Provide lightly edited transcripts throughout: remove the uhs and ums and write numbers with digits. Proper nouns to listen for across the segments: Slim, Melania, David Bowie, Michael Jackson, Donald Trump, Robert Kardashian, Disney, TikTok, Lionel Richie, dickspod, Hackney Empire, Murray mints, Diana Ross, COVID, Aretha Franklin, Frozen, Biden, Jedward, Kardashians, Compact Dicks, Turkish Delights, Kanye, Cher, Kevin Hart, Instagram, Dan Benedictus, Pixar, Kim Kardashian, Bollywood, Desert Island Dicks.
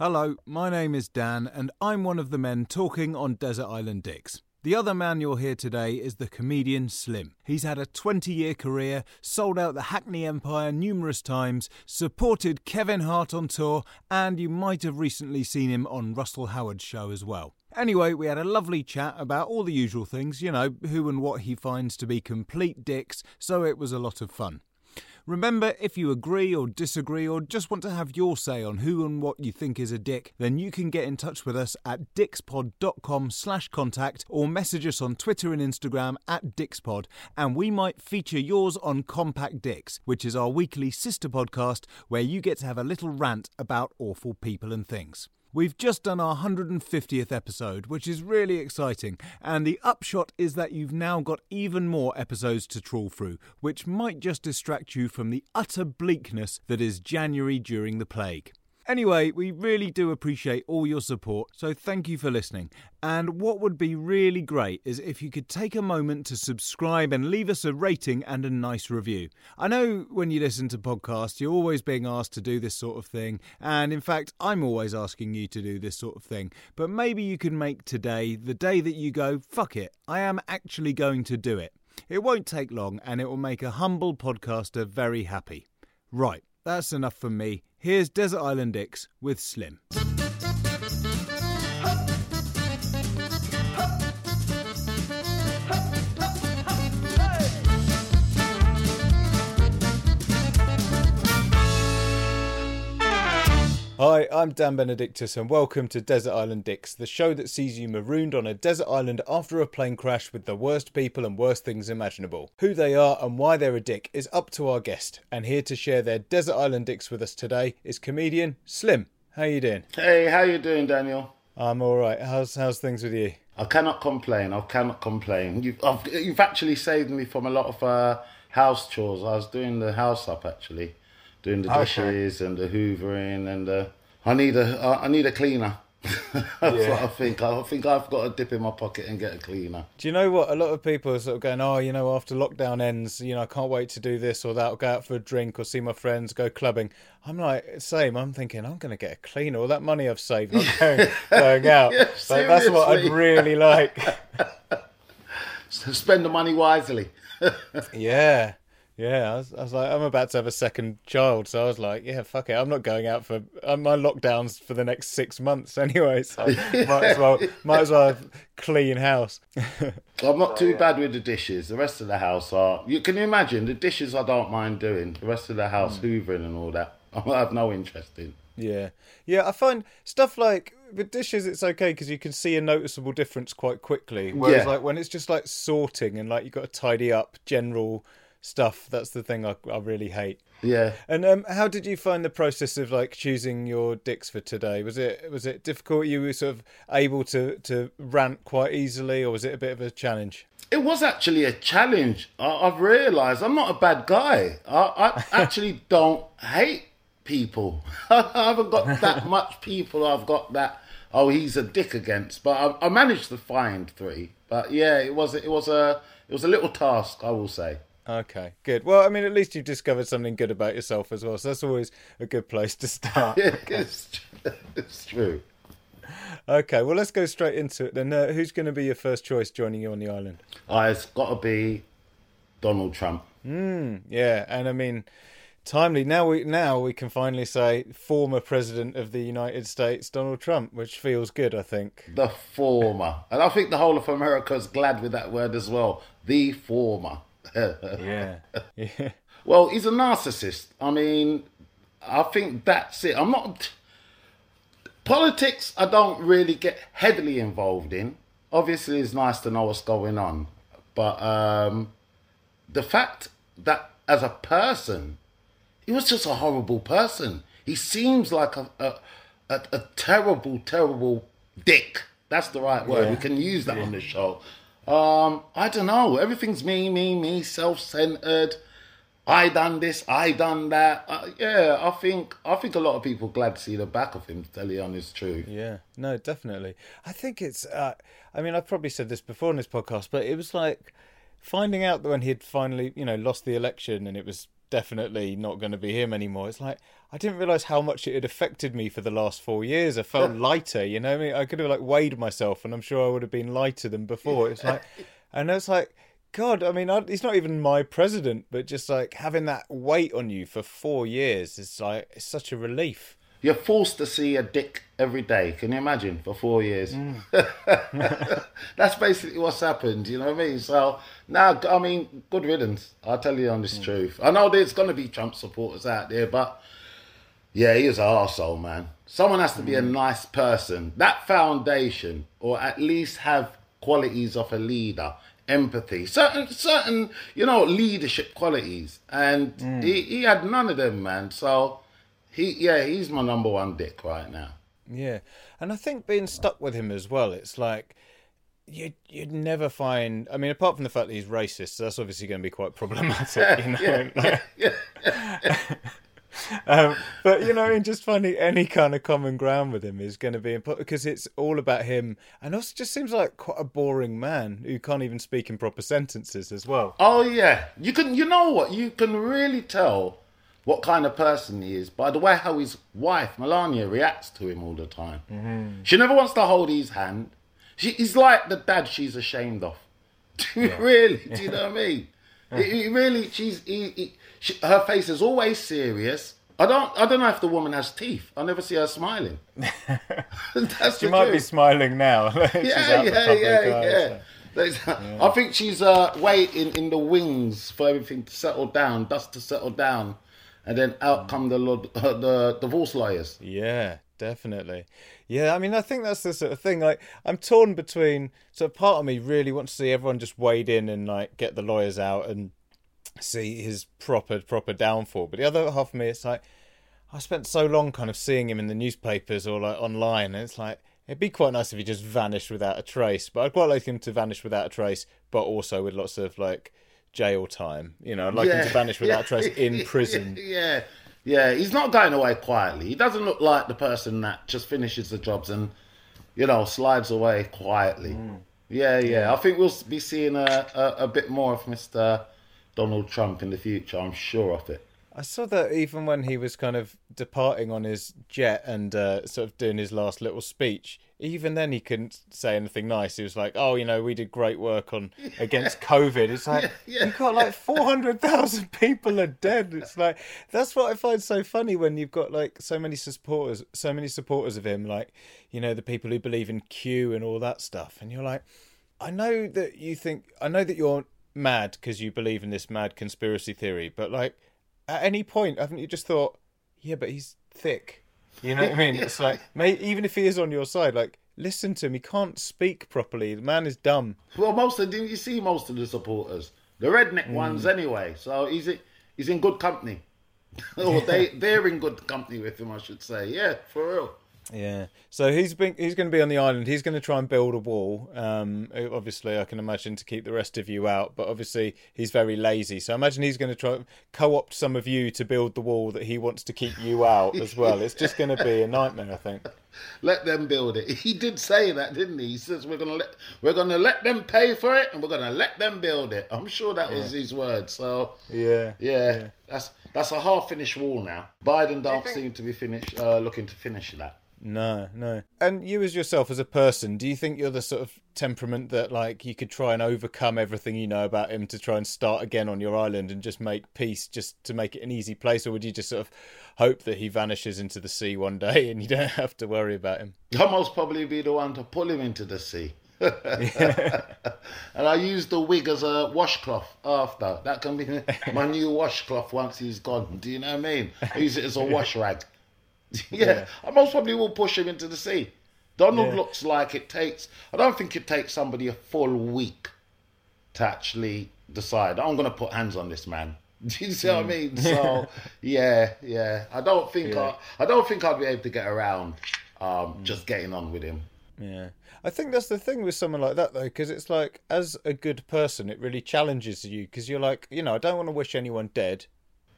Hello, my name is Dan, and I'm one of the men talking on Desert Island Dicks. The other man you'll hear today is the comedian Slim. He's had a 20-year career, sold out the Hackney Empire numerous times, supported Kevin Hart on tour, and you might have recently seen him on Russell Howard's show as well. Anyway, we had a lovely chat about all the usual things, you know, who and what he finds to be complete dicks, so it was a lot of fun. Remember, if you agree or disagree or just want to have your say on who and what you think is a dick, then you can get in touch with us at dickspod.com/contact or message us on Twitter and Instagram at dickspod, and we might feature yours on Compact Dicks, which is our weekly sister podcast where you get to have a little rant about awful people and things. We've just done our 150th episode, which is really exciting, and the upshot is that you've now got even more episodes to trawl through, which might just distract you from the utter bleakness that is January during the plague. Anyway, we really do appreciate all your support, so thank you for listening. And what would be really great is if you could take a moment to subscribe and leave us a rating and a nice review. I know when you listen to podcasts, you're always being asked to do this sort of thing, and in fact, I'm always asking you to do this sort of thing. But maybe you can make today the day that you go, fuck it, I am actually going to do it. It won't take long, and it will make a humble podcaster very happy. Right, that's enough from me. Here's Desert Island Dicks with Slim. Hi, I'm Dan Benedictus and welcome to Desert Island Dicks, the show that sees you marooned on a desert island after a plane crash with the worst people and worst things imaginable. Who they are and why they're a dick is up to our guest, and here to share their Desert Island Dicks with us today is comedian Slim. How you doing? Hey, how you doing, Daniel? I'm all right. How's things with you? I cannot complain. You've actually saved me from a lot of house chores. I was doing the house up actually. Doing the dishes and the hoovering and the... I need a cleaner. That's what I think. I think I've got to dip in my pocket and get a cleaner. Do you know what? A lot of people are sort of going, oh, you know, after lockdown ends, you know, I can't wait to do this or that, or go out for a drink or see my friends, go clubbing. I'm like, same. I'm thinking, I'm going to get a cleaner. All that money I've saved, I'm going out. Yeah, so that's what I'd really like. So spend the money wisely. Yeah. Yeah, I was like, I'm about to have a second child, so I was like, yeah, fuck it, I'm not going out for my lockdown's for the next 6 months anyway, so might as well have clean house. I'm not too bad with the dishes. The rest of the house are... Can you imagine? The dishes I don't mind doing. The rest of the house, hoovering and all that, I have no interest in. Yeah. Yeah, I find stuff like with dishes, it's okay because you can see a noticeable difference quite quickly, whereas like when it's just like sorting and like you've got to tidy up general... stuff, that's the thing I really hate. Yeah. And how did you find the process of like choosing your dicks for today? Was it difficult? You were sort of able to rant quite easily, or was it a bit of a challenge? It was actually a challenge. I've realised I'm not a bad guy. I actually don't hate people. I haven't got that much people. I've got that. Oh, he's a dick against, but I managed to find three. But yeah, it was a little task, I will say. Okay, good. Well, I mean, at least you've discovered something good about yourself as well, so that's always a good place to start. Yeah, it's true. Okay, well, let's go straight into it then. Who's going to be your first choice joining you on the island? It's got to be Donald Trump. Yeah, and I mean, timely. Now we can finally say former President of the United States, Donald Trump, which feels good, I think. The former. And I think the whole of America is glad with that word as well. The former. Yeah. Well, he's a narcissist. I mean, I think that's it. I'm not... Politics, I don't really get heavily involved in. Obviously, it's nice to know what's going on. But the fact that as a person, he was just a horrible person. He seems like a terrible, terrible dick. That's the right word. Yeah. We can use that on this show. I don't know. Everything's me, self-centered. I done this, I done that. I think a lot of people glad to see the back of him, to tell you honest truth. Yeah, no, definitely. I think it's, I mean, I've probably said this before on this podcast, but it was like finding out that when he'd finally, you know, lost the election and it was definitely not going to be him anymore. It's like, I didn't realise how much it had affected me for the last 4 years. I felt lighter, you know what I mean? I could have, like, weighed myself and I'm sure I would have been lighter than before. It's like, and I was like, God, I mean, he's not even my president, but just, like, having that weight on you for 4 years, it's like, it's such a relief. You're forced to see a dick every day. Can you imagine? For 4 years. Mm. That's basically what's happened, you know what I mean? So, now, I mean, good riddance. I'll tell you the honest truth. I know there's going to be Trump supporters out there, but, yeah, he is an arsehole, man. Someone has to be a nice person. That foundation, or at least have qualities of a leader. Empathy, certain, you know, leadership qualities, and he had none of them, man. So he's my number one dick right now. Yeah, and I think being stuck with him as well, it's like you'd never find. I mean, apart from the fact that he's racist, so that's obviously going to be quite problematic, you know. But, you know, I mean, just finding any kind of common ground with him is going to be important because it's all about him, and also just seems like quite a boring man who can't even speak in proper sentences as well. Oh yeah, you can. You know what? You can really tell what kind of person he is by the way how his wife Melania reacts to him all the time. Mm-hmm. She never wants to hold his hand. He's like the dad she's ashamed of. Really? Do you know what I mean? It really, her face is always serious. I don't know if the woman has teeth. I never see her smiling. She might be smiling now. Yeah. I think she's waiting in the wings for everything to settle down, dust to settle down, and then out come the divorce lawyers. Yeah. Definitely. Yeah, I mean, I think that's the sort of thing. Like, I'm torn between, so part of me really wants to see everyone just wade in and, like, get the lawyers out and see his proper downfall. But the other half of me, it's like, I spent so long kind of seeing him in the newspapers or, like, online, and it's like, it'd be quite nice if he just vanished without a trace. But I'd quite like him to vanish without a trace, but also with lots of, like, jail time. You know, I'd like him to vanish without a trace in prison. Yeah. Yeah, he's not going away quietly. He doesn't look like the person that just finishes the jobs and, you know, slides away quietly. Mm. Yeah. I think we'll be seeing a bit more of Mr. Donald Trump in the future. I'm sure of it. I saw that even when he was kind of departing on his jet and sort of doing his last little speech, even then he couldn't say anything nice. He was like, oh, you know, we did great work on against COVID. It's like, you've got like 400,000 people are dead. It's like, that's what I find so funny when you've got like so many supporters of him, like, you know, the people who believe in Q and all that stuff. And you're like, I know that you're mad because you believe in this mad conspiracy theory, but like, at any point, haven't you just thought, yeah, but he's thick. You know what I mean? It's like, mate, even if he is on your side, like, listen to him. He can't speak properly. The man is dumb. Well, didn't you see most of the supporters? The redneck ones anyway. So he's in good company. Or they're in good company with him, I should say. Yeah, for real. Yeah. So he's going to be on the island. He's going to try and build a wall. Obviously, I can imagine, to keep the rest of you out. But obviously, he's very lazy. So I imagine he's going to try and co-opt some of you to build the wall that he wants to keep you out as well. It's just going to be a nightmare, I think. Let them build it. He did say that, didn't he? He says, we're going to let them pay for it and we're going to let them build it. I'm sure that was his word. So, yeah. That's a half-finished wall now. Biden don't seem to be looking to finish that. No. And you as yourself, as a person, do you think you're the sort of temperament that, like, you could try and overcome everything you know about him to try and start again on your island and just make peace, just to make it an easy place? Or would you just sort of hope that he vanishes into the sea one day and you don't have to worry about him? I'll most probably be the one to pull him into the sea. And I use the wig as a washcloth after. That can be my new washcloth once he's gone. Do you know what I mean? I use it as a wash rag. Yeah, I most probably will push him into the sea. Donald looks like I don't think it takes somebody a full week to actually decide, I'm going to put hands on this man. Do you see what I mean? So, yeah. I don't think I'd be able to get around just getting on with him. Yeah. I think that's the thing with someone like that, though, because it's like, as a good person, it really challenges you, because you're like, you know, I don't want to wish anyone dead.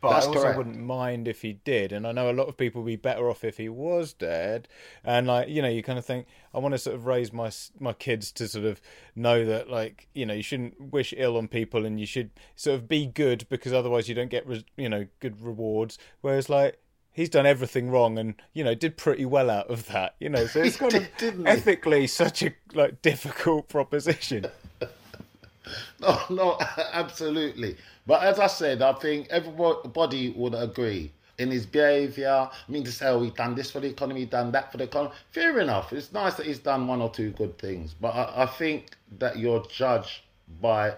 But that's I also correct. Wouldn't mind if he did. And I know a lot of people would be better off if he was dead. And, like, you know, you kind of think, I want to sort of raise my kids to sort of know that, like, you know, you shouldn't wish ill on people and you should sort of be good because otherwise you don't get, you know, good rewards. Whereas, like, he's done everything wrong and, you know, did pretty well out of that, you know. So it's kind of ethically such a, like, difficult proposition. No, absolutely. But as I said, I think everybody would agree in his behaviour. I mean, to say, oh, he's done this for the economy, done that for the economy. Fair enough. It's nice that he's done one or two good things. But I think that you're judged by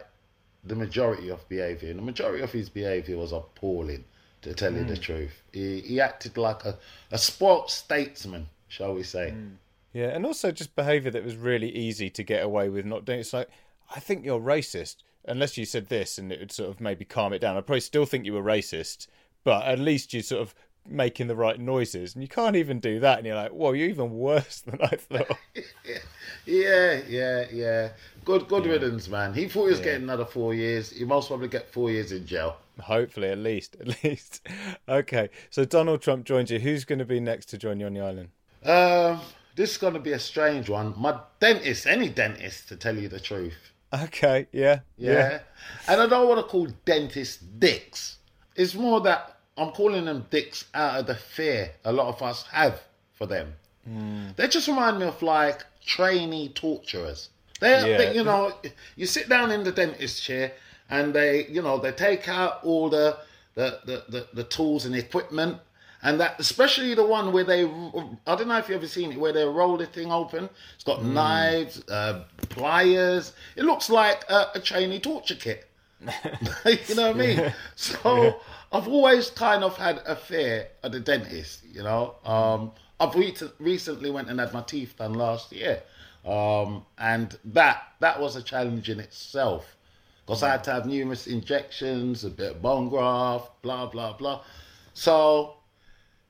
the majority of behaviour. And the majority of his behaviour was appalling, to tell you the truth. He acted like a sports statesman, shall we say. Mm. Yeah, and also just behaviour that was really easy to get away with not doing. It's like, I think you're racist, unless you said this and it would sort of maybe calm it down. I probably still think you were racist, but at least you're sort of making the right noises. And you can't even do that. And you're like, whoa, you're even worse than I thought. Yeah. Good riddance, man. He thought he was getting another 4 years. He most probably get 4 years in jail. Hopefully, at least. Okay, so Donald Trump joins you. Who's going to be next to join you on the island? This is going to be a strange one. My dentist, any dentist, to tell you the truth. Okay, yeah. And I don't want to call dentists dicks. It's more that I'm calling them dicks out of the fear a lot of us have for them. Mm. They just remind me of, like, trainee torturers. They, you know, you sit down in the dentist chair and they, you know, they take out all the tools and equipment. And that, especially the one where they, I don't know if you've ever seen it, where they roll the thing open. It's got knives, pliers. It looks like a trainee torture kit. You know what I mean? So I've always kind of had a fear of the dentist, you know. I've recently went and had my teeth done last year. And that was a challenge in itself. Because I had to have numerous injections, a bit of bone graft, blah, blah, blah. So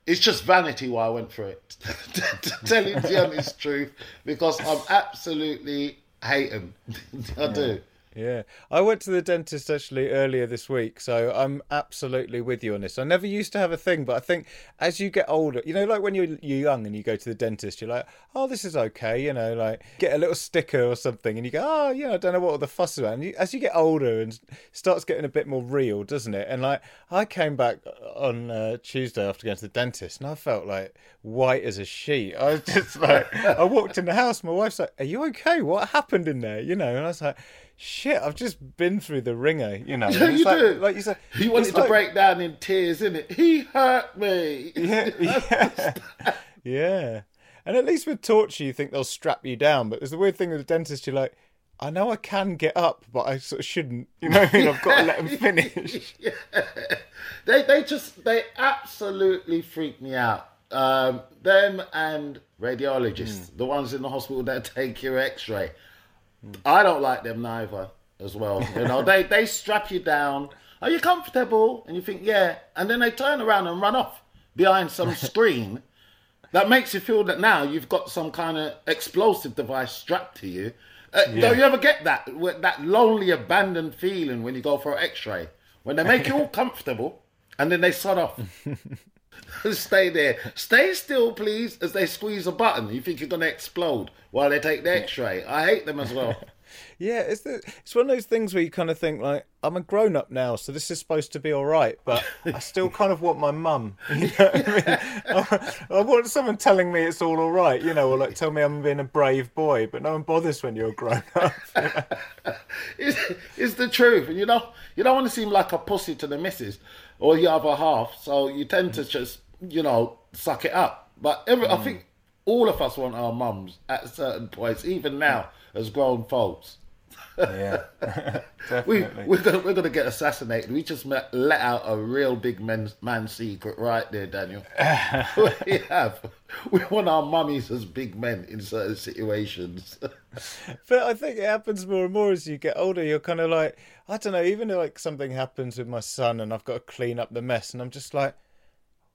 it's just vanity why I went for it, to tell you the honest truth, because I'm absolutely hating. I do. Yeah. I went to the dentist actually earlier this week, so I'm absolutely with you on this. I never used to have a thing, but I think as you get older, you know, like when you're young and you go to the dentist, you're like, oh, this is okay, you know, like get a little sticker or something and you go, oh, yeah, I don't know what all the fuss is about. And as you get older, and starts getting a bit more real, doesn't it? And like I came back on Tuesday after going to the dentist and I felt like white as a sheet. I was just like, I walked in the house, my wife's like, are you okay? What happened in there? You know, and I was like, shit, I've just been through the ringer, you know. Yeah, you do. Like you said, he wanted to break down in tears, innit? He hurt me. Yeah. And at least with torture, you think they'll strap you down. But there's the weird thing with the dentist, you're like, I know I can get up, but I sort of shouldn't. You know what I mean? I've got to let them finish. Yeah. They absolutely freak me out. Them and radiologists, the ones in the hospital that take your x-ray. I don't like them neither as well. You know, they strap you down. Are you comfortable? And you think, yeah. And then they turn around and run off behind some screen that makes you feel that now you've got some kind of explosive device strapped to you. Don't you ever get that lonely, abandoned feeling when you go for an x-ray? When they make you all comfortable and then they sod off. Stay there. Stay still, please, as they squeeze a button. You think you're going to explode while they take the x-ray. I hate them as well. Yeah, it's one of those things where you kind of think, like, I'm a grown-up now, so this is supposed to be all right, but I still kind of want my mum. You know what I mean? I want someone telling me it's all right, you know, or, like, tell me I'm being a brave boy, but no one bothers when you're grown-up. You know? It's the truth, and you don't want to seem like a pussy to the missus or your other half, so you tend to just, you know, suck it up. But I think all of us want our mums at certain points, even now, as grown folks. Yeah, definitely. We're gonna get assassinated. We just let out a real big man secret right there, Daniel. We have. We want our mummies as big men in certain situations. But I think it happens more and more as you get older. You're kind of like, I don't know. Even like something happens with my son, and I've got to clean up the mess, and I'm just like,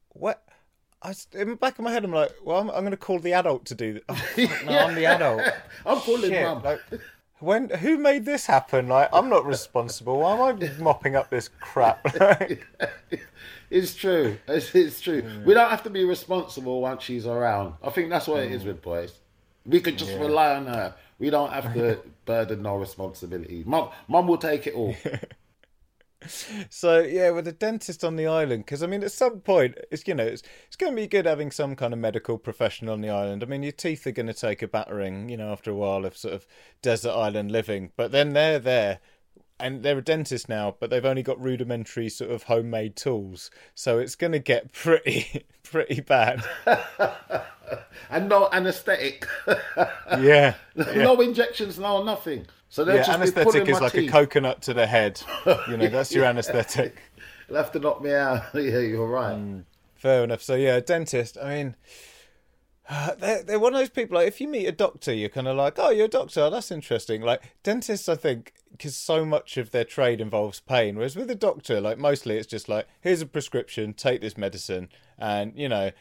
what? In the back of my head, I'm like, well, I'm going to call the adult to do that. Oh, no, I'm the adult. I'm calling mum. Like, Who made this happen? Like, I'm not responsible. Why am I mopping up this crap? It's true. It's true. Mm. We don't have to be responsible once she's around. I think that's what it is with boys. We could just rely on her. We don't have to burden our responsibility. Mum will take it all. So yeah, with a dentist on the island, because I mean, at some point, it's going to be good having some kind of medical professional on the island. I mean, your teeth are going to take a battering, after a while of sort of desert island living. But then they're there, and they're a dentist now, but they've only got rudimentary sort of homemade tools, so it's going to get pretty bad. And no anaesthetic. Yeah, no injections, no nothing. So just anaesthetic is like teeth. A coconut to the head. That's your anaesthetic. You'll have to knock me out. Yeah, you're right. Fair enough. So yeah, a dentist. I mean, they're one of those people. Like, if you meet a doctor, you're kind of like, oh, you're a doctor. That's interesting. Like dentists, I think, because so much of their trade involves pain. Whereas with a doctor, like mostly it's just like, here's a prescription, take this medicine, and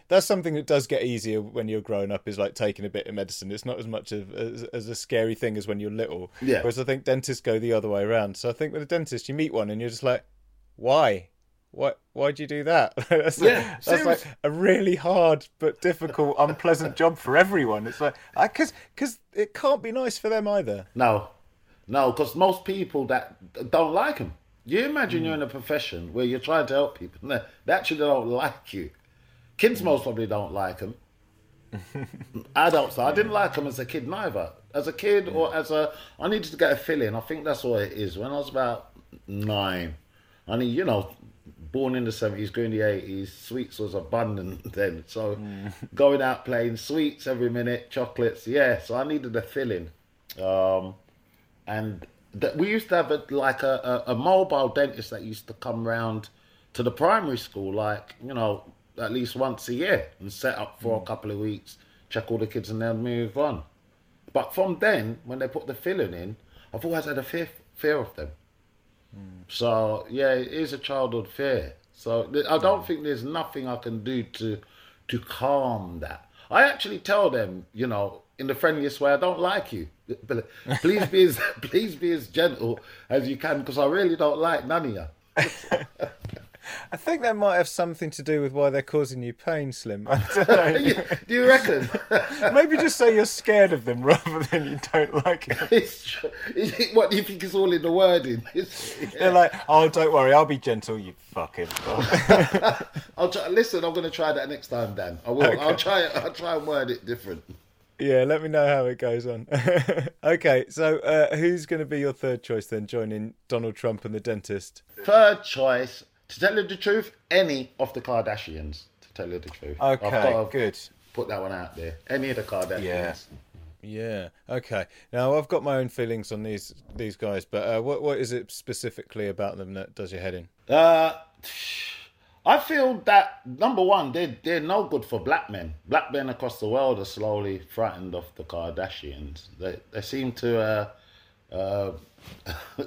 that's something that does get easier when you're grown up, is like taking a bit of medicine. It's not as much of as a scary thing as when you're little. Yeah. Whereas I think dentists go the other way around. So I think with a dentist, you meet one and you're just like, why? Why'd you do that? That's like a really hard but difficult, unpleasant job for everyone. It's like, because it can't be nice for them either. No, because most people that don't like them. You imagine you're in a profession where you're trying to help people, and they actually don't like you. Kids most probably don't like them. Adults, I didn't like them as a kid neither. As a kid or I needed to get a fill-in. I think that's all it is. When I was about 9, I mean, born in the 70s, grew in the 80s, sweets was abundant then. So going out playing sweets every minute, chocolates, so I needed a fill-in. And we used to have a mobile dentist that used to come round to the primary school, at least once a year, and set up for a couple of weeks, check all the kids, and then move on. But from then, when they put the filling in, I've always had a fear of them. So, it is a childhood fear. So I don't think there's nothing I can do to calm that. I actually tell them, in the friendliest way, I don't like you. But please be as gentle as you can, because I really don't like none of you. I think that might have something to do with why they're causing you pain, Slim. I don't know. Do you reckon? Maybe just say you're scared of them rather than you don't like them. What do you think is all in the wording? They're like, oh, don't worry, I'll be gentle, you fucking fuck. I'm going to try that next time, Dan. I will. Okay. I'll try and word it different. Yeah, let me know how it goes on. Okay, so who's going to be your third choice then, joining Donald Trump and the dentist? Third choice, to tell you the truth, any of the Kardashians, to tell you the truth. Okay, good. Put that one out there. Any of the Kardashians. Yeah, okay. Now, I've got my own feelings on these guys, but what is it specifically about them that does your head in? I feel that, number one, they're no good for black men. Black men across the world are slowly frightened of the Kardashians. They seem to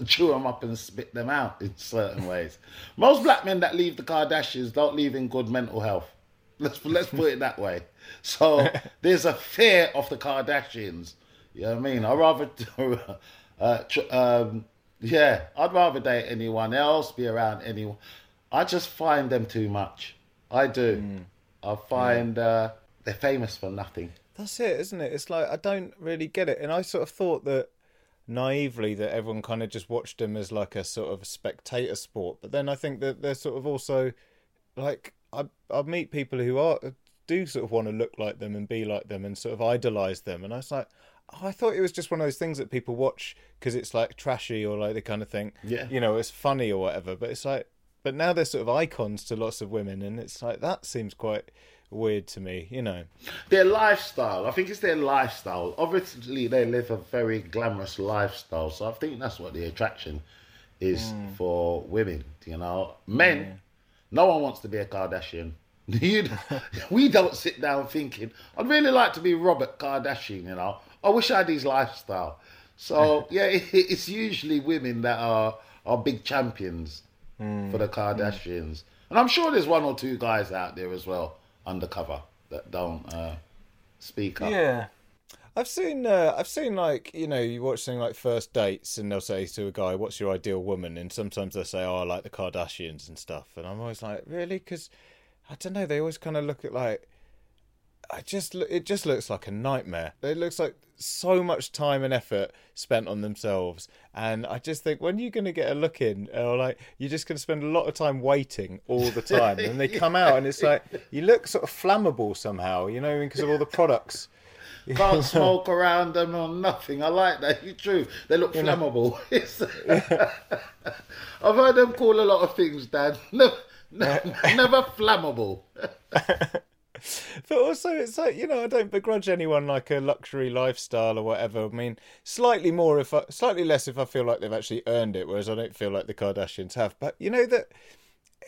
chew them up and spit them out in certain ways. Most black men that leave the Kardashians don't leave in good mental health. Let's put it that way. So there's a fear of the Kardashians. You know what I mean? I'd rather date anyone else, be around anyone. I just find them too much. I do. I find they're famous for nothing. That's it, isn't it? It's like, I don't really get it. And I sort of thought that, naively, that everyone kind of just watched them as like a sort of spectator sport. But then I think that they're sort of also, like, I meet people who do sort of want to look like them and be like them and sort of idolise them. And I was like, I thought it was just one of those things that people watch because it's like trashy or like the kind of thing, it's funny or whatever. But it's like, but now they're sort of icons to lots of women, and it's like, that seems quite weird to me, Their lifestyle, I think it's their lifestyle. Obviously, they live a very glamorous lifestyle, so I think that's what the attraction is for women, Men, no one wants to be a Kardashian. We don't sit down thinking, I'd really like to be Robert Kardashian, I wish I had his lifestyle. So, it's usually women that are big champions for the Kardashians. And I'm sure there's one or two guys out there as well, undercover, that don't speak up. Yeah. I've seen like, you know, you watch something like First Dates and they'll say to a guy, what's your ideal woman? And sometimes they'll say, oh, I like the Kardashians and stuff. And I'm always like, really? Because, I don't know, they always kind of look at like, it just looks like a nightmare. It looks like so much time and effort spent on themselves. And I just think, when are you going to get a look in? Or like, you're just going to spend a lot of time waiting all the time. And they come out and it's like, you look sort of flammable somehow, you know, because of all the products. Can't smoke around them or nothing. I like that. You're true. They look flammable. Yeah. I've heard them call a lot of things, Dan. Never flammable. But also, it's like, you know, I don't begrudge anyone like a luxury lifestyle or whatever. I mean, slightly less if I feel like they've actually earned it, whereas I don't feel like the Kardashians have. But you know that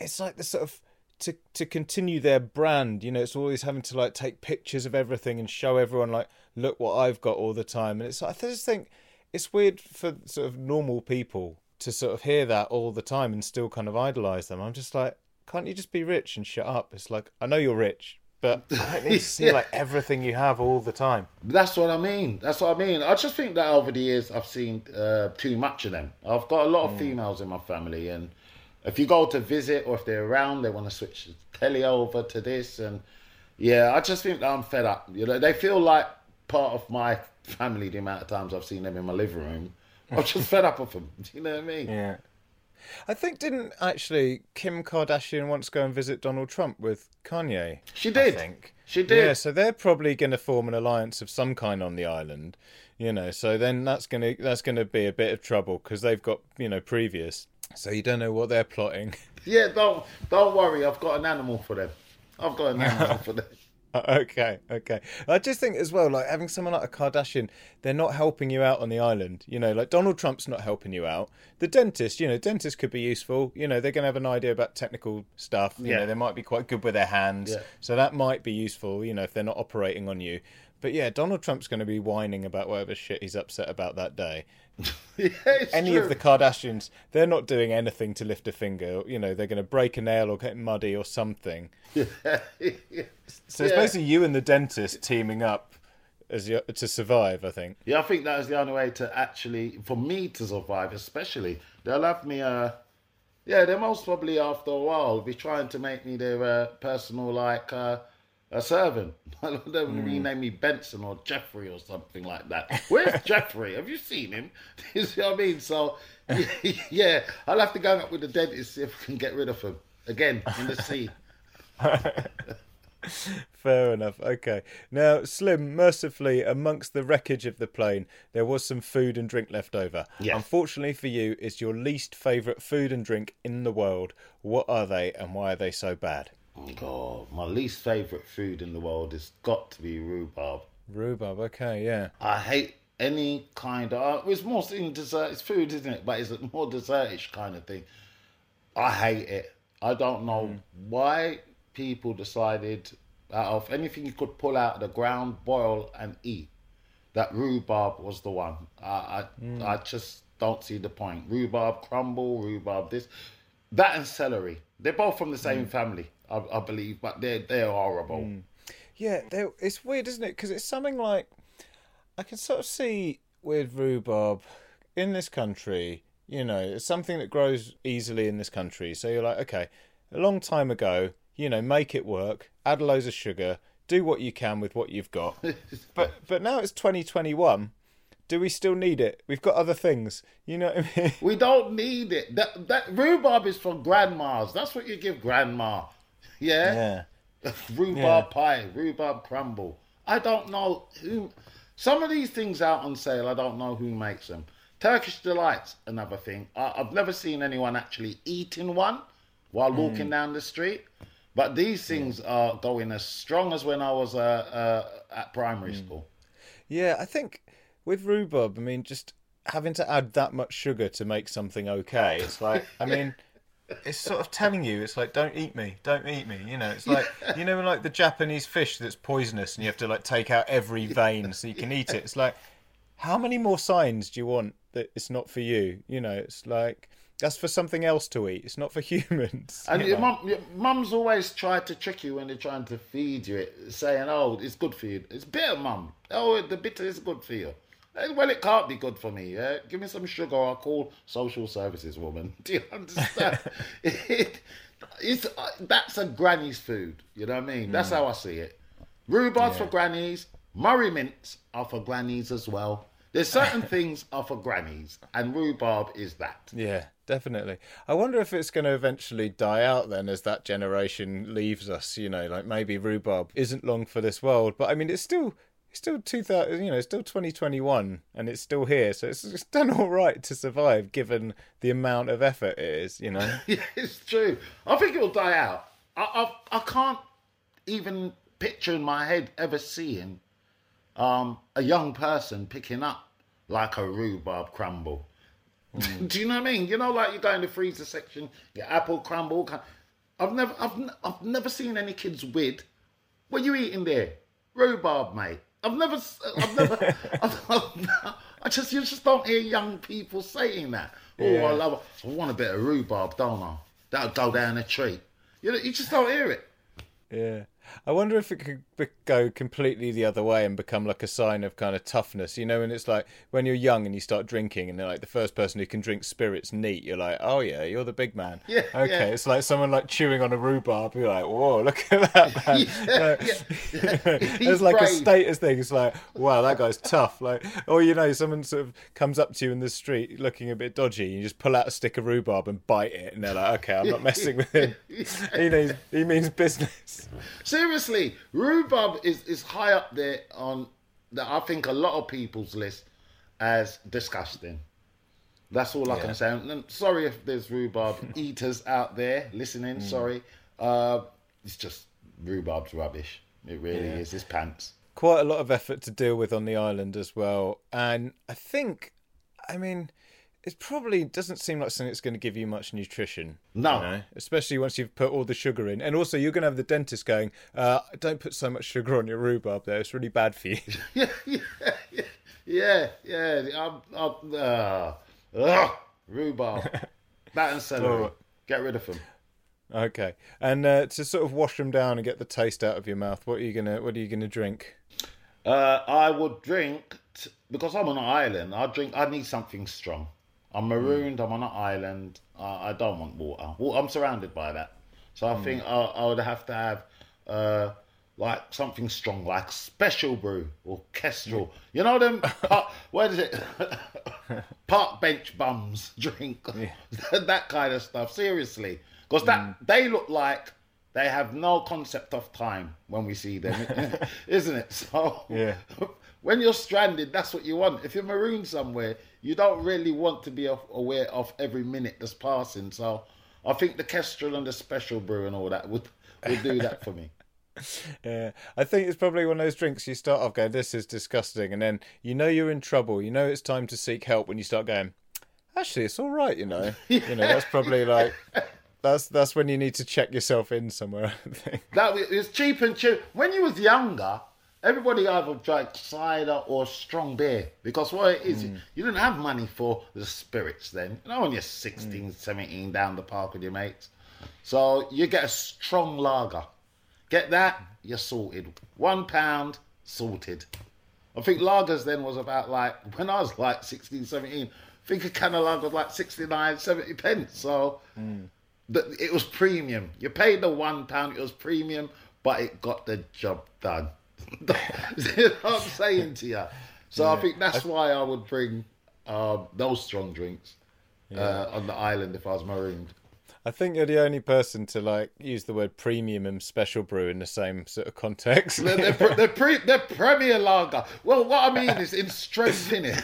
it's like the sort of to continue their brand. You know, it's always having to like take pictures of everything and show everyone like, look what I've got all the time. And it's like, I just think it's weird for sort of normal people to sort of hear that all the time and still kind of idolize them. I'm just like, can't you just be rich and shut up? It's like, I know you're rich, but I don't need to see like everything you have all the time. That's what I mean. I just think that over the years I've seen too much of them. I've got a lot of females in my family, and if you go to visit or if they're around, they want to switch the telly over to this. And yeah, I just think that I'm fed up. You know, they feel like part of my family, the amount of times I've seen them in my living room. I'm just fed up of them. Do you know what I mean? Yeah. I think didn't actually Kim Kardashian once go and visit Donald Trump with Kanye? She did. I think. She did. Yeah, so they're probably going to form an alliance of some kind on the island, you know. So then that's going to be a bit of trouble because they've got, you know, previous. So you don't know what they're plotting. Yeah, don't worry. I've got an animal for them. Okay. I just think as well, like having someone like a Kardashian, they're not helping you out on the island. You know, like Donald Trump's not helping you out. The dentist, you know, dentists could be useful. You know, they're going to have an idea about technical stuff. You know, they might be quite good with their hands. Yeah. So that might be useful, you know, if they're not operating on you. But yeah, Donald Trump's going to be whining about whatever shit he's upset about that day. Yeah, Any of the Kardashians, they're not doing anything to lift a finger. You know, they're going to break a nail or get muddy or something. Yeah. So it's basically you and the dentist teaming up to survive, I think. Yeah, I think that is the only way to actually, for me to survive especially. They'll have me, they're most probably after a while be trying to make me their personal, like, a servant. They'll rename me Benson or Jeffrey or something like that. Where's Jeffrey? Have you seen him? You see what I mean? So, yeah, I'll have to go up with the dentist, see if we can get rid of him. Again, in the sea. Fair enough. Okay. Now, Slim, mercifully, amongst the wreckage of the plane, there was some food and drink left over. Yes. Unfortunately for you, it's your least favourite food and drink in the world. What are they and why are they so bad? Oh, my least favourite food in the world has got to be rhubarb. Rhubarb, okay, yeah. I hate any kind of... It's more in dessert. It's food, isn't it? But it's a more dessertish kind of thing. I hate it. I don't know why people decided out of anything you could pull out of the ground, boil and eat, that rhubarb was the one. I just don't see the point. Rhubarb crumble, rhubarb this. That and celery. They're both from the same family, I believe, but they're horrible. Yeah, it's weird, isn't it? Because it's something like, I can sort of see with rhubarb in this country, you know, it's something that grows easily in this country. So you're like, okay, a long time ago, you know, make it work, add loads of sugar, do what you can with what you've got. but now it's 2021. Do we still need it? We've got other things. You know what I mean? We don't need it. That rhubarb is for grandmas. That's what you give grandma. Yeah. Rhubarb pie, rhubarb crumble. I don't know who... Some of these things out on sale, I don't know who makes them. Turkish Delights, another thing. I've never seen anyone actually eating one while walking down the street. But these things are going as strong as when I was at primary school. Yeah, I think... With rhubarb, I mean, just having to add that much sugar to make something okay. It's like, I mean, it's sort of telling you, it's like, don't eat me. You know, it's like, you know, like the Japanese fish that's poisonous and you have to like take out every vein so you can eat it. It's like, how many more signs do you want that it's not for you? You know, it's like, That's for something else to eat. It's not for humans. And your mum's always tried to trick you when they're trying to feed you it, saying, oh, it's good for you. It's bitter, mum. Oh, the bitter is good for you. Well, it can't be good for me. Yeah? Give me some sugar. I'll call social services, woman. Do you understand? That's a granny's food. You know what I mean? That's how I see it. Rhubarb's for grannies. Murray mints are for grannies as well. There's certain things are for grannies, and rhubarb is that. Yeah, definitely. I wonder if it's going to eventually die out then as that generation leaves us, you know, like maybe rhubarb isn't long for this world. But I mean, it's still 2000, you know, it's still 2021 and it's still here. So it's done all right to survive given the amount of effort it is, you know. Yeah, it's true. I think it'll die out. I can't even picture in my head ever seeing a young person picking up like a rhubarb crumble. Do you know what I mean? You know, like you go in the freezer section, your apple crumble. I've never seen any kids with. What are you eating there? Rhubarb, mate. I've never. You just don't hear young people saying that. Oh, yeah. I love it. I want a bit of rhubarb, don't I? That'll go down a treat. You just don't hear it. Yeah. I wonder if it could go completely the other way and become like a sign of kind of toughness, you know, and it's like when you're young and you start drinking and they're like the first person who can drink spirits neat, you're like, oh yeah, you're the big man. Yeah, okay, yeah. It's like someone like chewing on a rhubarb, you're like, whoa, look at that man. It's like brave. A status thing, it's like, wow, that guy's tough. Like, or you know, someone sort of comes up to you in the street looking a bit dodgy and you just pull out a stick of rhubarb and bite it and they're like, okay, I'm not messing with him. He means business. Seriously, rhubarb is high up there on, I think, a lot of people's list as disgusting. That's all I can say. I'm sorry if there's rhubarb eaters out there listening, sorry. It's just, rhubarb's rubbish. It really is, it's pants. Quite a lot of effort to deal with on the island as well. And I think, I mean, it probably doesn't seem like something that's going to give you much nutrition. No. You know? Especially once you've put all the sugar in. And also you're going to have the dentist going, don't put so much sugar on your rhubarb there. It's really bad for you. Rhubarb. That and celery. Get rid of them. Okay. And to sort of wash them down and get the taste out of your mouth, what are you going to drink? I would drink, because I'm on an island, I need something strong. I'm marooned, I'm on an island, I don't want water. Well, I'm surrounded by that. So I think I would have to have like something strong, like Special Brew or Kestrel. You know them, park bench bums drink, that kind of stuff, seriously. Because they look like they have no concept of time when we see them, isn't it? So when you're stranded, that's what you want. If you're marooned somewhere, you don't really want to be aware of every minute that's passing. So I think the Kestrel and the Special Brew and all that would do that for me. Yeah, I think it's probably one of those drinks you start off going, this is disgusting. And then you know you're in trouble. You know it's time to seek help when you start going, actually, it's all right, you know. You know, that's probably like... That's when you need to check yourself in somewhere, I think. That it's cheap and cheap. When you was younger, everybody either drank cider or strong beer. Because what it is, you didn't have money for the spirits then. You know, when you're 16, 17, down the park with your mates. So you get a strong lager. Get that, you're sorted. £1, sorted. I think lagers then was about like, when I was like 16, 17, I think a can of lager was like 69, 70 pence. So... it was premium. You paid the £1, it was premium, but it got the job done. You know what I'm saying to you? So I think that's why I would bring those strong drinks on the island if I was marooned. I think you're the only person to like use the word premium and Special Brew in the same sort of context. They're premier lager. Well, what I mean is in strength, innit?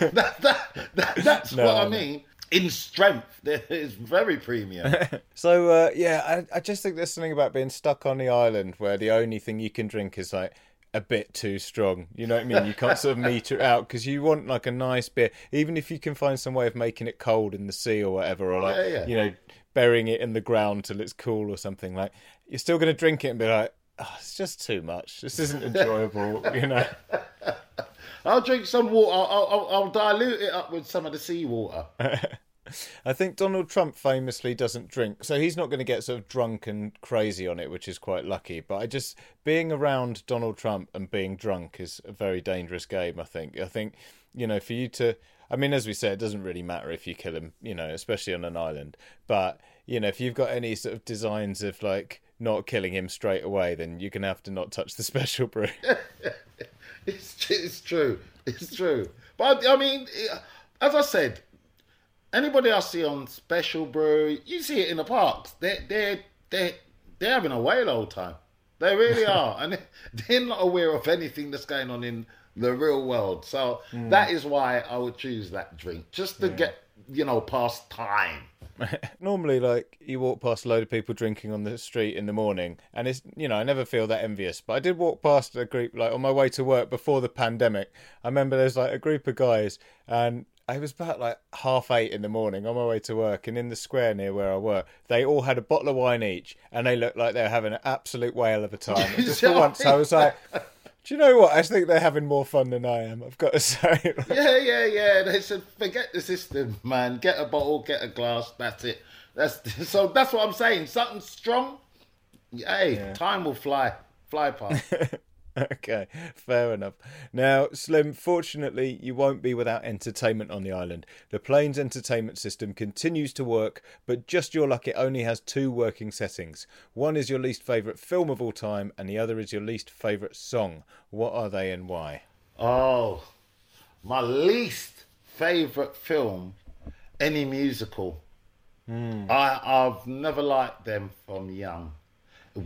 That's what I mean. In strength, it's very premium. So, I just think there's something about being stuck on the island where the only thing you can drink is, like, a bit too strong. You know what I mean? You can't sort of meter it out because you want, like, a nice beer. Even if you can find some way of making it cold in the sea or whatever, or, like, you know, burying it in the ground till it's cool or something. Like, you're still going to drink it and be like, oh, it's just too much. This isn't enjoyable, you know? I'll drink some water. I'll dilute it up with some of the seawater. I think Donald Trump famously doesn't drink, so he's not going to get sort of drunk and crazy on it, which is quite lucky. But I just, being around Donald Trump and being drunk is a very dangerous game, I think. I think, you know, for you to, I mean, as we say, it doesn't really matter if you kill him, you know, especially on an island. But, you know, if you've got any sort of designs of, like, not killing him straight away, then you're going to have to not touch the special brew. It's true. But, I mean, as I said, anybody I see on special brew, you see it in the parks. They're having a whale old time. They really are. And they're not aware of anything that's going on in the real world. So that is why I would choose that drink, just to get, you know, past time. Normally, like, you walk past a load of people drinking on the street in the morning, and it's, you know, I never feel that envious. But I did walk past a group, like, on my way to work before the pandemic. I remember there was, like, a group of guys, and it was about, like, 8:30 in the morning on my way to work, and in the square near where I work, they all had a bottle of wine each, and they looked like they were having an absolute whale of a time. And just for once, I was like, do you know what? I think they're having more fun than I am, I've got to say. Yeah. They said, forget the system, man. Get a bottle, get a glass, that's it. So that's what I'm saying. Something strong, time will fly past. Okay, fair enough. Now, Slim, fortunately, you won't be without entertainment on the island. The plane's entertainment system continues to work, but just your luck, it only has 2 working settings. One is your least favourite film of all time, and the other is your least favourite song. What are they and why? Oh, my least favourite film, any musical. I've never liked them from young.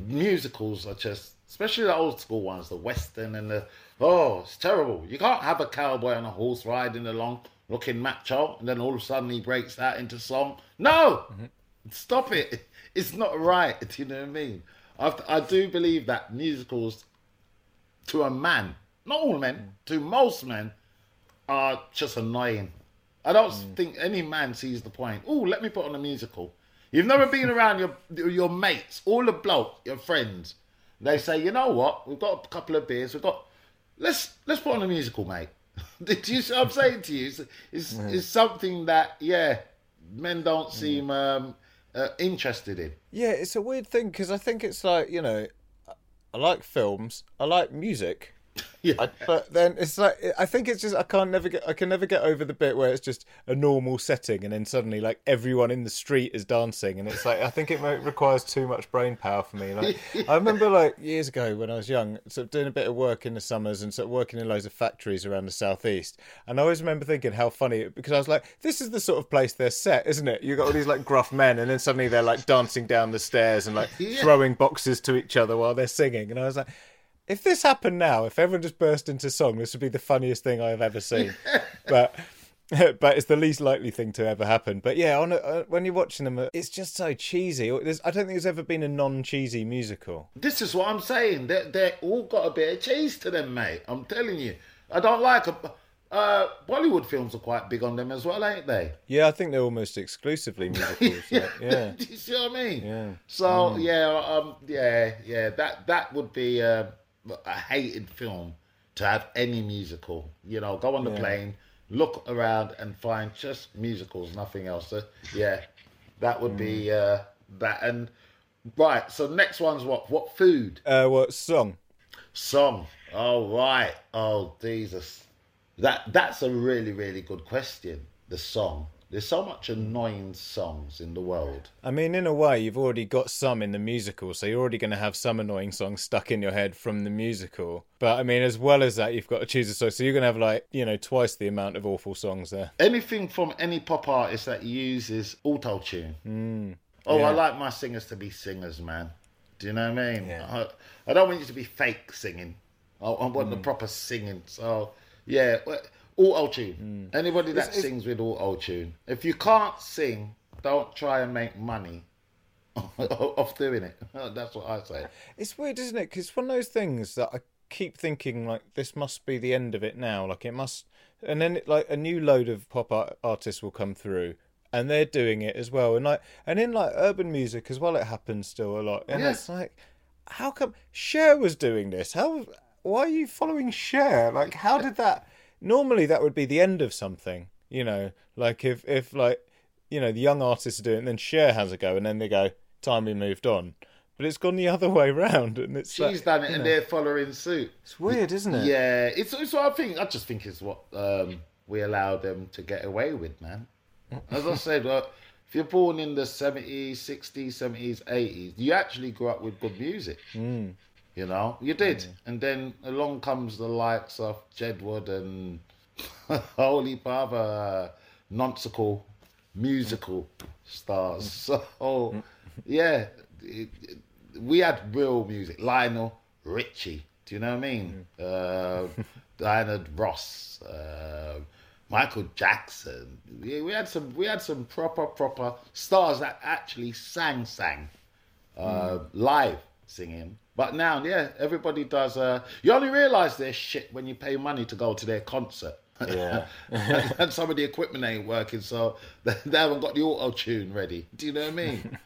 Musicals are just, especially the old school ones, the Western and the, it's terrible. You can't have a cowboy and a horse riding along looking macho and then all of a sudden he breaks out into song. No! Stop it. It's not right. Do you know what I mean? I do believe that musicals, to a man, not all men, to most men, are just annoying. I don't think any man sees the point. Oh, let me put on a musical. You've never been around your mates, all the blokes, your friends. They say, you know what? We've got a couple of beers. Let's put on a musical, mate. Do you see what I'm saying to you? It's something that, men don't seem interested in. Yeah, it's a weird thing because I think it's like, you know, I like films, I like music. Yeah. But then it's like, I think it's just, I can never get over the bit where it's just a normal setting and then suddenly like everyone in the street is dancing, and it's like, I think it requires too much brain power for me. Like, I remember like years ago when I was young, sort of doing a bit of work in the summers and sort of working in loads of factories around the southeast, and I always remember thinking how funny, because I was like, this is the sort of place they're set, isn't it? You've got all these like gruff men and then suddenly they're like dancing down the stairs and like throwing boxes to each other while they're singing, and I was like, if this happened now, if everyone just burst into song, this would be the funniest thing I've ever seen. But it's the least likely thing to ever happen. But yeah, when you're watching them, it's just so cheesy. I don't think there's ever been a non-cheesy musical. This is what I'm saying. They're all got a bit of cheese to them, mate. I'm telling you. I don't like them. Bollywood films are quite big on them as well, ain't they? Yeah, I think they're almost exclusively musicals. Do you see what I mean? Yeah. So, that would be... a hated film to have any musical. You know, go on the plane, look around and find just musicals, nothing else. So, that would be that. And right, so next one's what food? Song. Oh, right. Oh, Jesus. That's a really, really good question, the song. There's so much annoying songs in the world. I mean, in a way, you've already got some in the musical, so you're already going to have some annoying songs stuck in your head from the musical. But, I mean, as well as that, you've got to choose a song. So you're going to have, like, you know, twice the amount of awful songs there. Anything from any pop artist that uses auto-tune. I like my singers to be singers, man. Do you know what I mean? Yeah. I don't want you to be fake singing. I want the proper singing. So, yeah... Auto-tune. Anybody that sings with auto-tune. If you can't sing, don't try and make money off doing it. That's what I say. It's weird, isn't it? Because it's one of those things that I keep thinking, like, this must be the end of it now. Like, it must... And then, like, a new load of pop artists will come through and they're doing it as well. And, like, and in, like, urban music as well, it happens still a lot. And it's like, how come... Cher was doing this. Why are you following Cher? Like, how did that... Normally that would be the end of something, you know, like if like you know, the young artists are doing it, and then Cher has a go, and then they go, time we moved on. But it's gone the other way round, and it's she's done it, and they're following suit. It's weird, isn't it? Yeah, it's what I think. I just think it's what we allow them to get away with, man. As I said, if you're born in the 70s, 60s, 70s, 80s, you actually grew up with good music. Mm. You know, you did. Mm. And then along comes the likes of Jedward and Holy Father, nonsensical musical stars. So, yeah, we had real music. Lionel Richie, do you know what I mean? Mm. Diana Ross, Michael Jackson. We had some proper stars that actually sang live singing. But now, yeah, everybody does. You only realise their shit when you pay money to go to their concert. Yeah, and some of the equipment ain't working, so they haven't got the auto tune ready. Do you know what I mean?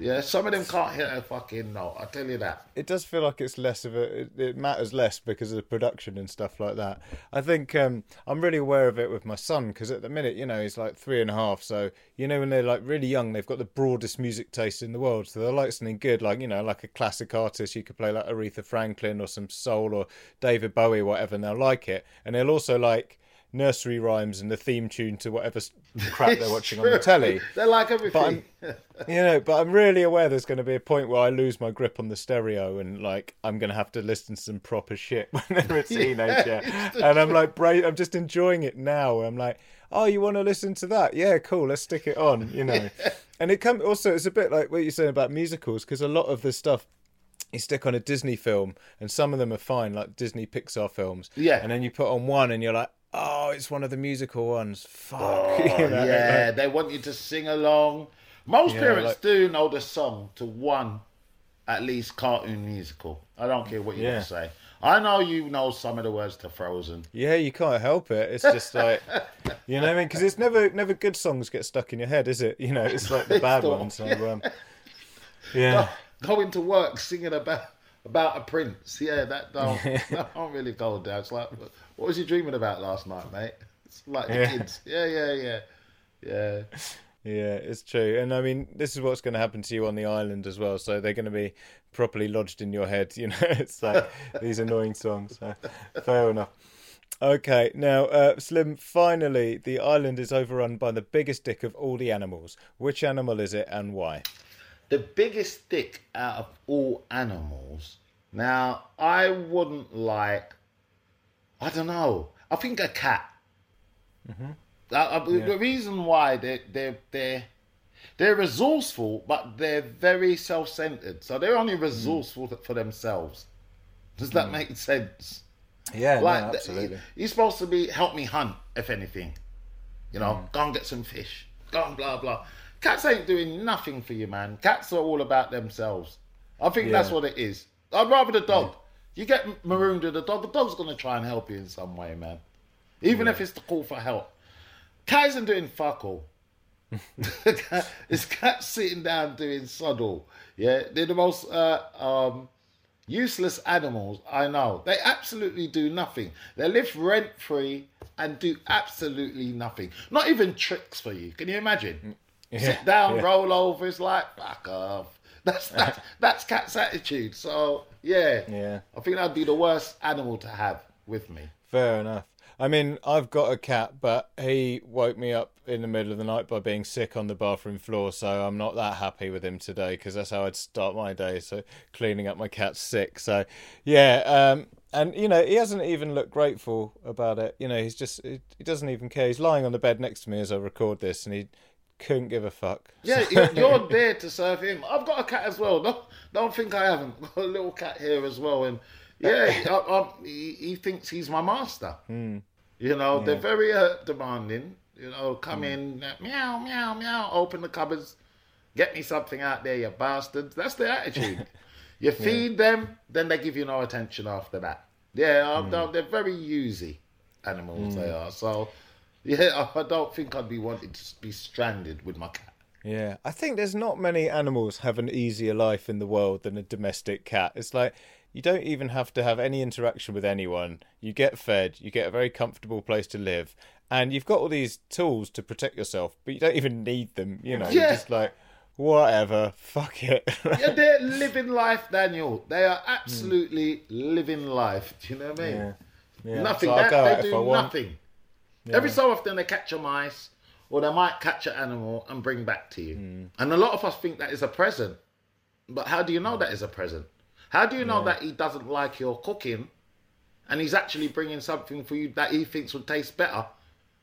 Yeah, some of them can't hit a fucking note, I'll tell you that. It does feel like it's less of a... It matters less because of the production and stuff like that. I think I'm really aware of it with my son, because at the minute, you know, he's like 3.5, so, you know, when they're like really young, they've got the broadest music taste in the world, so they'll like something good, like, you know, like a classic artist. You could play like Aretha Franklin or some soul or David Bowie or whatever, and they'll like it. And they'll also like nursery rhymes and the theme tune to whatever crap they're watching on the telly. They're like everything. But I'm really aware there's going to be a point where I lose my grip on the stereo, and like I'm going to have to listen to some proper shit when they're a teenager. And I'm like, I'm just enjoying it now. I'm like, oh, you want to listen to that? Yeah, cool. Let's stick it on, you know. And it comes also, it's a bit like what you're saying about musicals, because a lot of this stuff, you stick on a Disney film, and some of them are fine, like Disney Pixar films. Yeah. And then you put on one, and you're like, oh, it's one of the musical ones. Fuck. Oh, you know? Yeah, they want you to sing along. Most parents do know the song to one, at least, cartoon musical. I don't care what you want to say. I know you know some of the words to Frozen. Yeah, you can't help it. It's just like, you know what I mean? Because it's never good songs get stuck in your head, is it? You know, it's like the bad ones. So, yeah. Going to work singing about a prince. Yeah, that don't really go down. It's like, what was you dreaming about last night, mate? It's like the kids. Yeah. Yeah, it's true. And I mean, this is what's going to happen to you on the island as well. So they're going to be properly lodged in your head. You know, it's like these annoying songs. So fair enough. Okay, now, Slim, finally, the island is overrun by the biggest dick of all the animals. Which animal is it and why? The biggest dick out of all animals. Now, I wouldn't like... I don't know. I think a cat. Mm-hmm. The reason why they're resourceful, but they're very self-centered. So they're only resourceful for themselves. Does that make sense? Yeah, like, no, absolutely. You're supposed to be, help me hunt, if anything. You know, go and get some fish. Go and blah, blah. Cats ain't doing nothing for you, man. Cats are all about themselves. I think that's what it is. I'd rather the dog. Yeah. You get marooned with a dog, the dog's going to try and help you in some way, man. Even if it's the call for help. Cat isn't doing fuck all. It's cat sitting down doing sod all. Yeah, they're the most useless animals I know. They absolutely do nothing. They live rent-free and do absolutely nothing. Not even tricks for you. Can you imagine? Yeah. Sit down, roll over. It's like, fuck off. That's cat's attitude. So, yeah. I think that'd be the worst animal to have with me. Fair enough. I mean, I've got a cat, but he woke me up in the middle of the night by being sick on the bathroom floor, so I'm not that happy with him today, because that's how I'd start my day, so cleaning up my cat's sick. So, and, you know, he hasn't even looked grateful about it. You know, he's just, he doesn't even care. He's lying on the bed next to me as I record this, and he... couldn't give a fuck. Yeah, you're there to serve him. I've got a cat as well. Don't think I haven't. I've got a little cat here as well, and he thinks he's my master. Mm. You know, they're very demanding. You know, come in, meow, meow, meow. Open the cupboards, get me something out there, you bastards. That's their attitude. You feed them, then they give you no attention after that. Yeah, they're very usey animals. They are so. Yeah, I don't think I'd be wanting to be stranded with my cat. Yeah, I think there's not many animals have an easier life in the world than a domestic cat. It's like, You don't even have to have any interaction with anyone. You get fed, you get a very comfortable place to live, and you've got all these tools to protect yourself, but you don't even need them, you know. Yeah. You're just like, whatever, fuck it. Yeah, they're living life, Daniel. They are absolutely living life. Do you know what I mean? Yeah. Yeah. Nothing. So they do nothing. Yeah. Every so often they catch a mice, or they might catch an animal and bring back to you. Mm. And a lot of us think that is a present. But how do you know that is a present? How do you know that he doesn't like your cooking, and he's actually bringing something for you that he thinks would taste better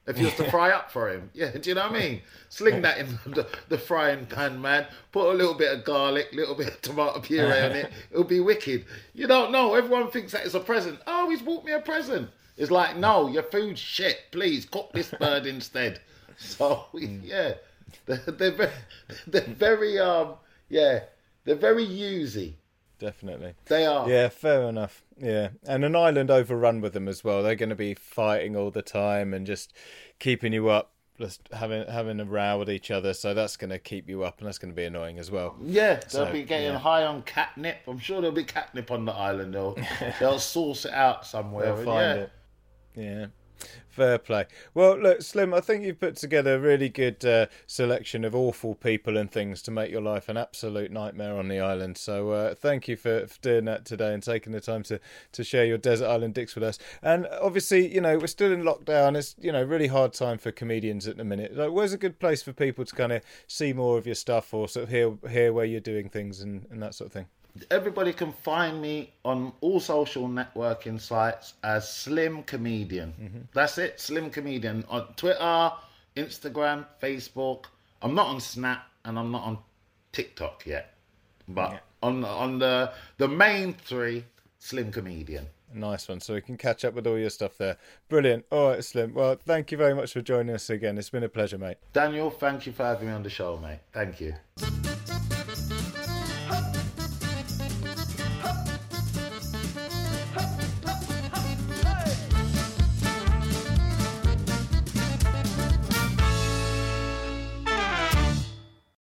if you was to fry up for him? Yeah, do you know what I mean? Sling that in the frying pan, man. Put a little bit of garlic, little bit of tomato puree on it. It'll be wicked. You don't know. Everyone thinks that is a present. Oh, he's bought me a present. It's like, no, your food's shit. Please cook this bird instead. So yeah, they're very usey. Definitely. They are. Yeah, fair enough. Yeah. And an island overrun with them as well. They're going to be fighting all the time and just keeping you up, just having a row with each other. So that's going to keep you up, and that's going to be annoying as well. Yeah, they'll be getting high on catnip. I'm sure there'll be catnip on the island. They'll source it out somewhere. They'll find it. Yeah. Fair play. Well, look, Slim, I think you've put together a really good selection of awful people and things to make your life an absolute nightmare on the island. So thank you for doing that today and taking the time to share your Desert Island Dicks with us. And obviously, you know, we're still in lockdown. It's, you know, really hard time for comedians at the minute. Like, where's a good place for people to kind of see more of your stuff, or sort of hear where you're doing things and that sort of thing? Everybody can find me on all social networking sites as Slim Comedian. Mm-hmm. That's it, Slim Comedian. On Twitter, Instagram, Facebook. I'm not on Snap, and I'm not on TikTok yet. But on the main three, Slim Comedian. Nice one. So we can catch up with all your stuff there. Brilliant. All right, Slim. Well, thank you very much for joining us again. It's been a pleasure, mate. Daniel, thank you for having me on the show, mate. Thank you.